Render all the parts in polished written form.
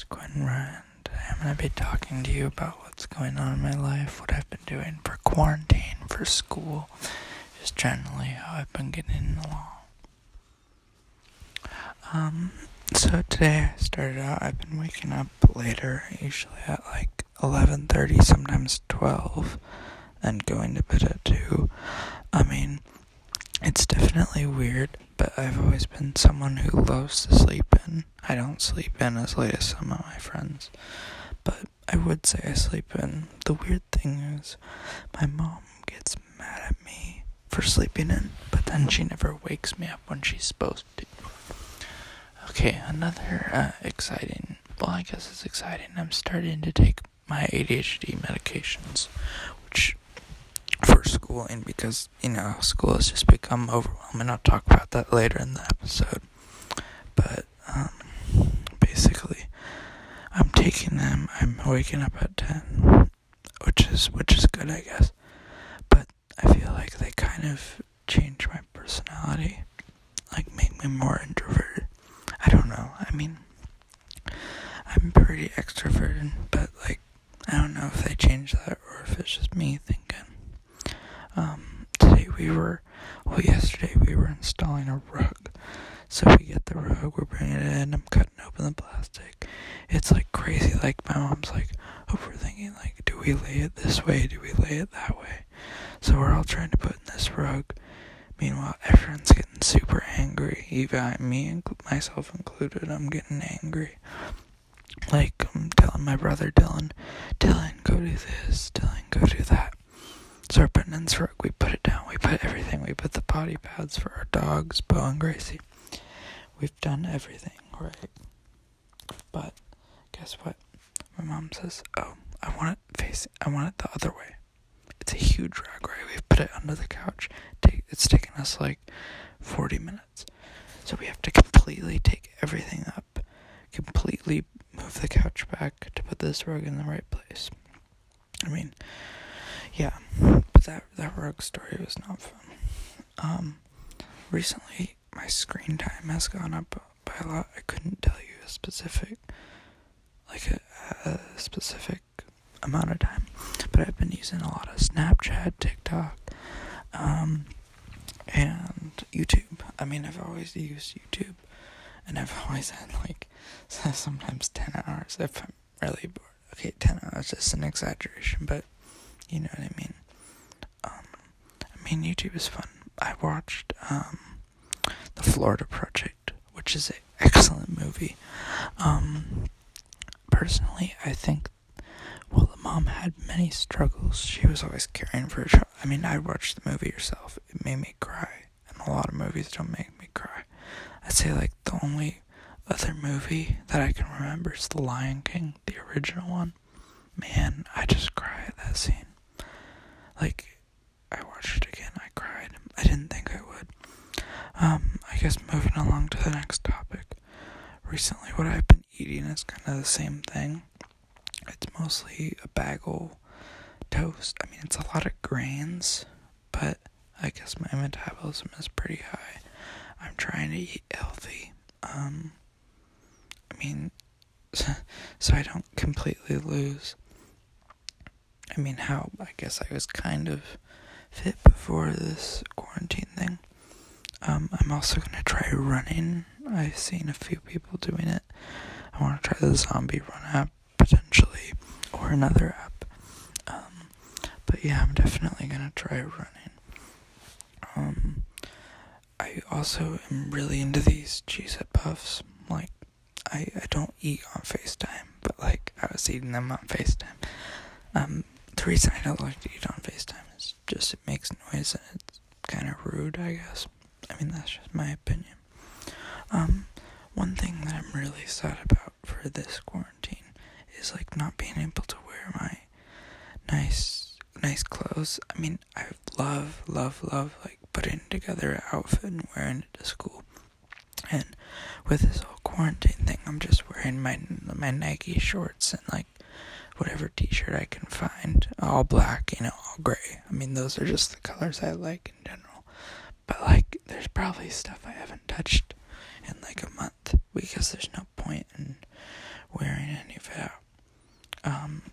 is Gwen Rand. I'm going to be talking to you about what's going on in my life, what I've been doing for quarantine, for school, just generally how I've been getting along. So today I started out, I've been waking up later, usually at like 11:30, sometimes 12, and going to bed at 2. I mean, it's definitely weird, but I've always been someone who loves to sleep in. I don't sleep in as late as some of my friends, but I would say I sleep in. The weird thing is, my mom gets mad at me for sleeping in, but then she never wakes me up when she's supposed to. Okay, another exciting, well, I guess it's exciting, I'm starting to take my ADHD medications, which for school, and because, you know, school has just become overwhelming. I'll talk about that later in the episode, but basically I'm taking them. I'm waking up at 10, which is good, I guess, but I feel like they kind of change my personality, like make me more introverted. I don't know, I mean, I'm pretty extroverted, but like, I don't know if they change that or if it's just me thinking. Yesterday we were installing a rug. So we get the rug, we're bringing it in, I'm cutting open the plastic. It's like crazy, like my mom's like overthinking, like, do we lay it this way, do we lay it that way? So we're all trying to put in this rug. Meanwhile, everyone's getting super angry, even me, myself included, I'm getting angry. Like, I'm telling my brother Dylan, go do this, Dylan, go do that. So we're putting in this rug, we put it down, we put everything, we put the potty pads for our dogs, Bo and Gracie. We've done everything, right? But guess what? My mom says, oh, I want it the other way. It's a huge rug, right? We've put it under the couch. It's taken us like 40 minutes. So we have to completely take everything up, completely move the couch back to put this rug in the right place. I mean, yeah, but that rug story was not fun. Recently, my screen time has gone up by a lot. I couldn't tell you a specific amount of time, but I've been using a lot of Snapchat, TikTok, and YouTube. I mean, I've always used YouTube, and I've always had, like, sometimes 10 hours if I'm really bored. Okay, 10 hours is an exaggeration, but you know what I mean. I mean, YouTube is fun. I watched The Florida Project, which is an excellent movie. Personally, I think, well, the mom had many struggles. She was always caring for her child. I mean, I watched the movie yourself. It made me cry, and a lot of movies don't make me cry. I'd say, like, the only other movie that I can remember is The Lion King, the original one. Man, I just cry at that scene. Like, I watched it again, I cried. I didn't think I would. I guess moving along to the next topic. Recently, what I've been eating is kind of the same thing. It's mostly a bagel toast. I mean, it's a lot of grains, but I guess my metabolism is pretty high. I'm trying to eat healthy. I mean, so I don't completely lose. I mean, how, I guess I was kind of fit before this quarantine thing. I'm also going to try running. I've seen a few people doing it. I want to try the Zombie Run app, potentially, or another app. But yeah, I'm definitely going to try running. I also am really into these Cheez-It Puffs. Like, I don't eat on FaceTime, but, like, I was eating them on FaceTime. The reason I don't like to eat on FaceTime is just it makes noise and it's kind of rude, I guess. I mean, that's just my opinion. One thing that I'm really sad about for this quarantine is, like, not being able to wear my nice clothes. I mean, I love, like, putting together an outfit and wearing it to school. And with this whole quarantine thing, I'm just wearing my Nike shorts and, like, whatever t-shirt I can find, all black, you know, all gray. I mean, those are just the colors I like in general. But, like, there's probably stuff I haven't touched in, like, a month because there's no point in wearing any of that.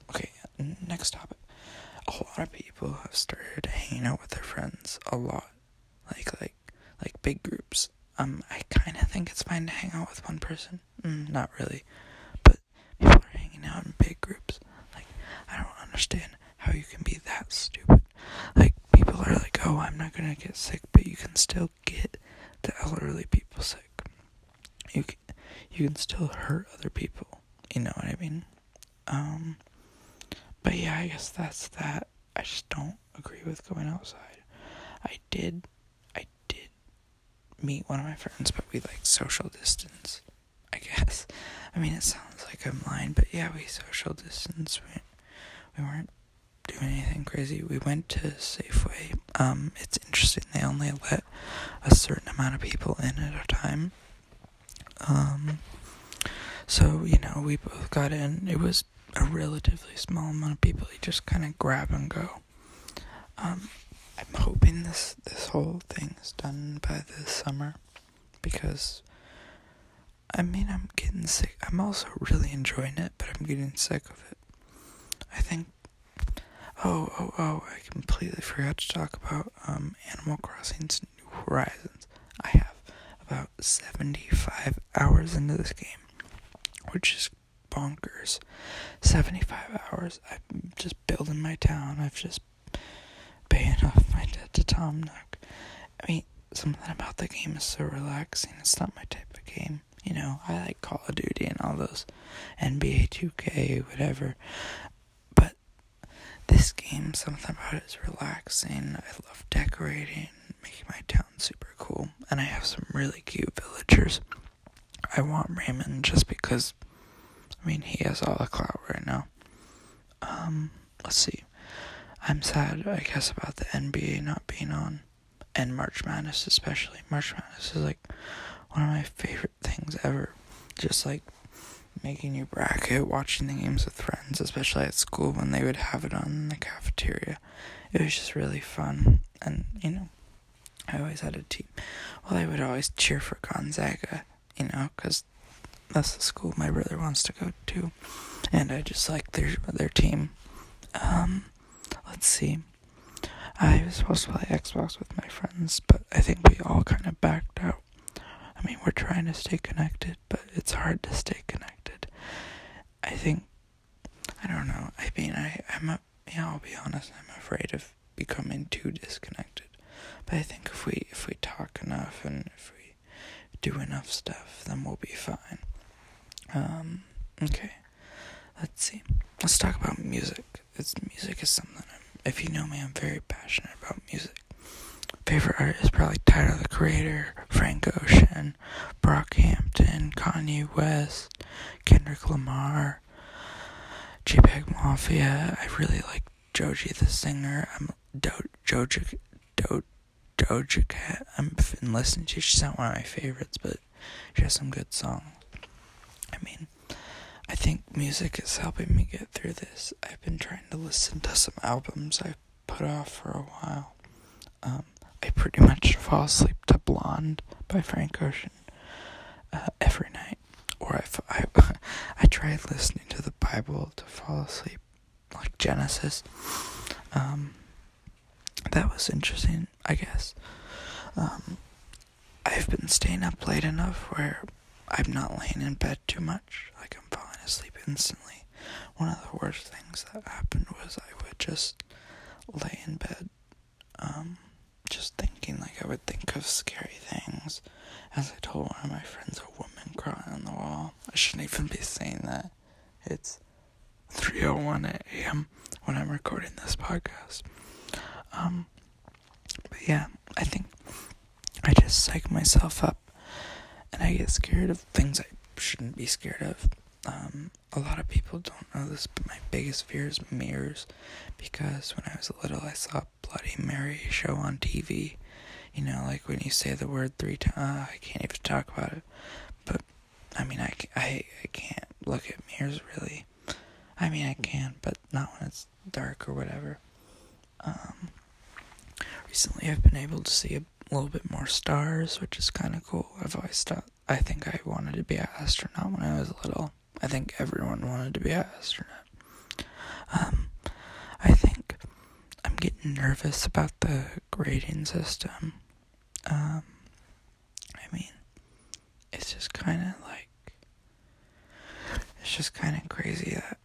Okay, next topic. A lot of people have started hanging out with their friends a lot. Like big groups. I kind of think it's fine to hang out with one person. Not really. But people are hanging out in big groups. Like, I don't understand how you can be that stupid. Like, people are like, oh, I'm not gonna get sick, but you can still get the elderly people sick. You can still hurt other people. You know what I mean? But yeah, I guess that's that. I just don't agree with going outside. I did meet one of my friends, but we like social distance, I guess. I mean, it sounds like I'm lying, but yeah, we social distance. We weren't doing anything crazy. We went to Safeway. It's interesting. They only let a certain amount of people in at a time. So, you know, we both got in. It was a relatively small amount of people. You just kind of grab and go. I'm hoping this whole thing is done by this summer, because, I mean, I'm getting sick. I'm also really enjoying it, but I'm getting sick of it. I think, I completely forgot to talk about Animal Crossing New Horizons. I have about 75 hours into this game, which is bonkers. 75 hours. I'm just building my town. I've just paying off my debt to Tom Nook. I mean, something about the game is so relaxing. It's not my type of game. You know, I like Call of Duty and all those NBA 2K, whatever. But this game, something about it is relaxing. I love decorating, making my town super cool. And I have some really cute villagers. I want Raymond just because, I mean, he has all the clout right now. Let's see. I'm sad, I guess, about the NBA not being on, and March Madness especially. March Madness is, like, one of my favorite things ever. Just, like, making your bracket, watching the games with friends, especially at school when they would have it on in the cafeteria. It was just really fun, and, you know, I always had a team. Well, I would always cheer for Gonzaga, you know, because that's the school my brother wants to go to, and I just like their team. Let's see. I was supposed to play Xbox with my friends, but I think we all kind of backed out. I mean, we're trying to stay connected, but it's hard to stay connected. I think, I don't know. I mean, I'll be honest, I'm afraid of becoming too disconnected. But I think if we talk enough and if we do enough stuff, then we'll be fine. Okay. Let's see. Let's talk about music. Music is something if you know me, I'm very passionate about music. Favorite artist is probably Tyler the Creator, Frank Ocean, Brockhampton, Kanye West, Kendrick Lamar, JPEG Mafia. I really like Joji the singer. Joja Cat. I've been listening to. She's not one of my favorites, but she has some good songs. I mean, I think music is helping me get through this. I've been trying to listen to some albums I've put off for a while. I pretty much fall asleep to Blonde by Frank Ocean every night. Or I tried listening to the Bible to fall asleep, like Genesis. That was interesting, I guess. I've been staying up late enough where I'm not laying in bed too much. Like, I'm falling asleep instantly. One of the worst things that happened was I would just lay in bed, just thinking, like, I would think of scary things. As I told one of my friends, a woman crawling on the wall. I shouldn't even be saying that. It's 3:01 a.m. when I'm recording this podcast. But yeah, I think I just psych myself up. And I get scared of things I shouldn't be scared of. A lot of people don't know this, but my biggest fear is mirrors. Because when I was little, I saw Bloody Mary show on TV. You know, like when you say the word 3 times, I can't even talk about it. But, I mean, I can't look at mirrors, really. I mean, I can, but not when it's dark or whatever. Recently, I've been able to see a little bit more stars, which is kind of cool. I think I wanted to be an astronaut when I was little. I think everyone wanted to be an astronaut. I think I'm getting nervous about the grading system. I mean, it's just kind of crazy that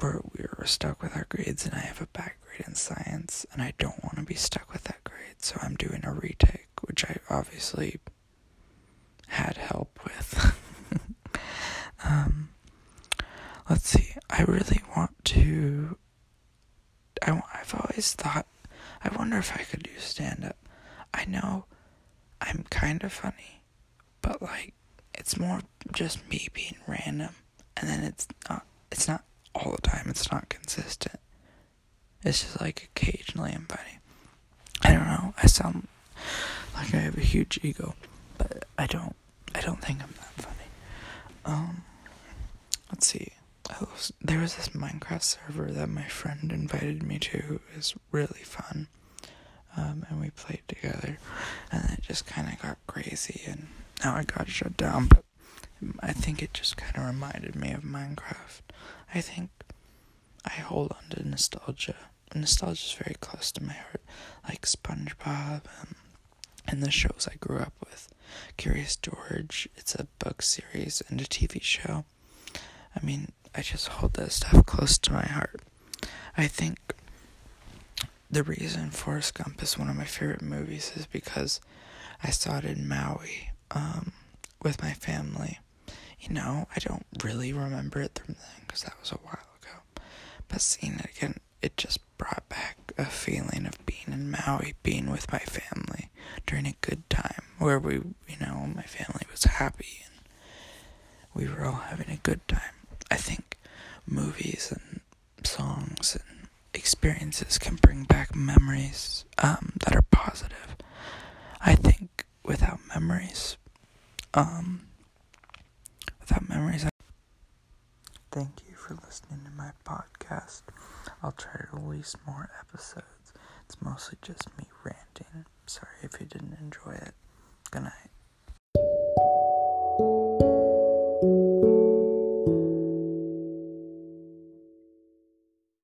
we're stuck with our grades, and I have a back grade in science, and I don't want to be stuck with that grade, so I'm doing a retake, which I obviously had help with. Let's see, I've always thought, I wonder if I could do stand-up. I know I'm kind of funny, but, it's more just me being random, and then it's not all the time, it's not consistent. It's just, occasionally I'm funny. I don't know, I sound like I have a huge ego, but I don't think I'm that funny. Let's see. There was this Minecraft server that my friend invited me to. It was really fun, and we played together, and it just kind of got crazy, and now I got shut down, but I think it just kind of reminded me of Minecraft. I think I hold on to nostalgia. Nostalgia is very close to my heart, like SpongeBob, and the shows I grew up with. Curious George, it's a book series and a TV show. I mean, I just hold that stuff close to my heart. I think the reason Forrest Gump is one of my favorite movies is because I saw it in Maui, with my family. I don't really remember it from then, because that was a while ago. But seeing it again, it just brought back a feeling of being in Maui, being with my family during a good time, where we, my family was happy, and we were all having a good time. I think movies and songs and experiences can bring back memories that are positive. I think without memories. Thank you for listening to my podcast. I'll try to release more episodes. It's mostly just me ranting. Sorry if you didn't enjoy it.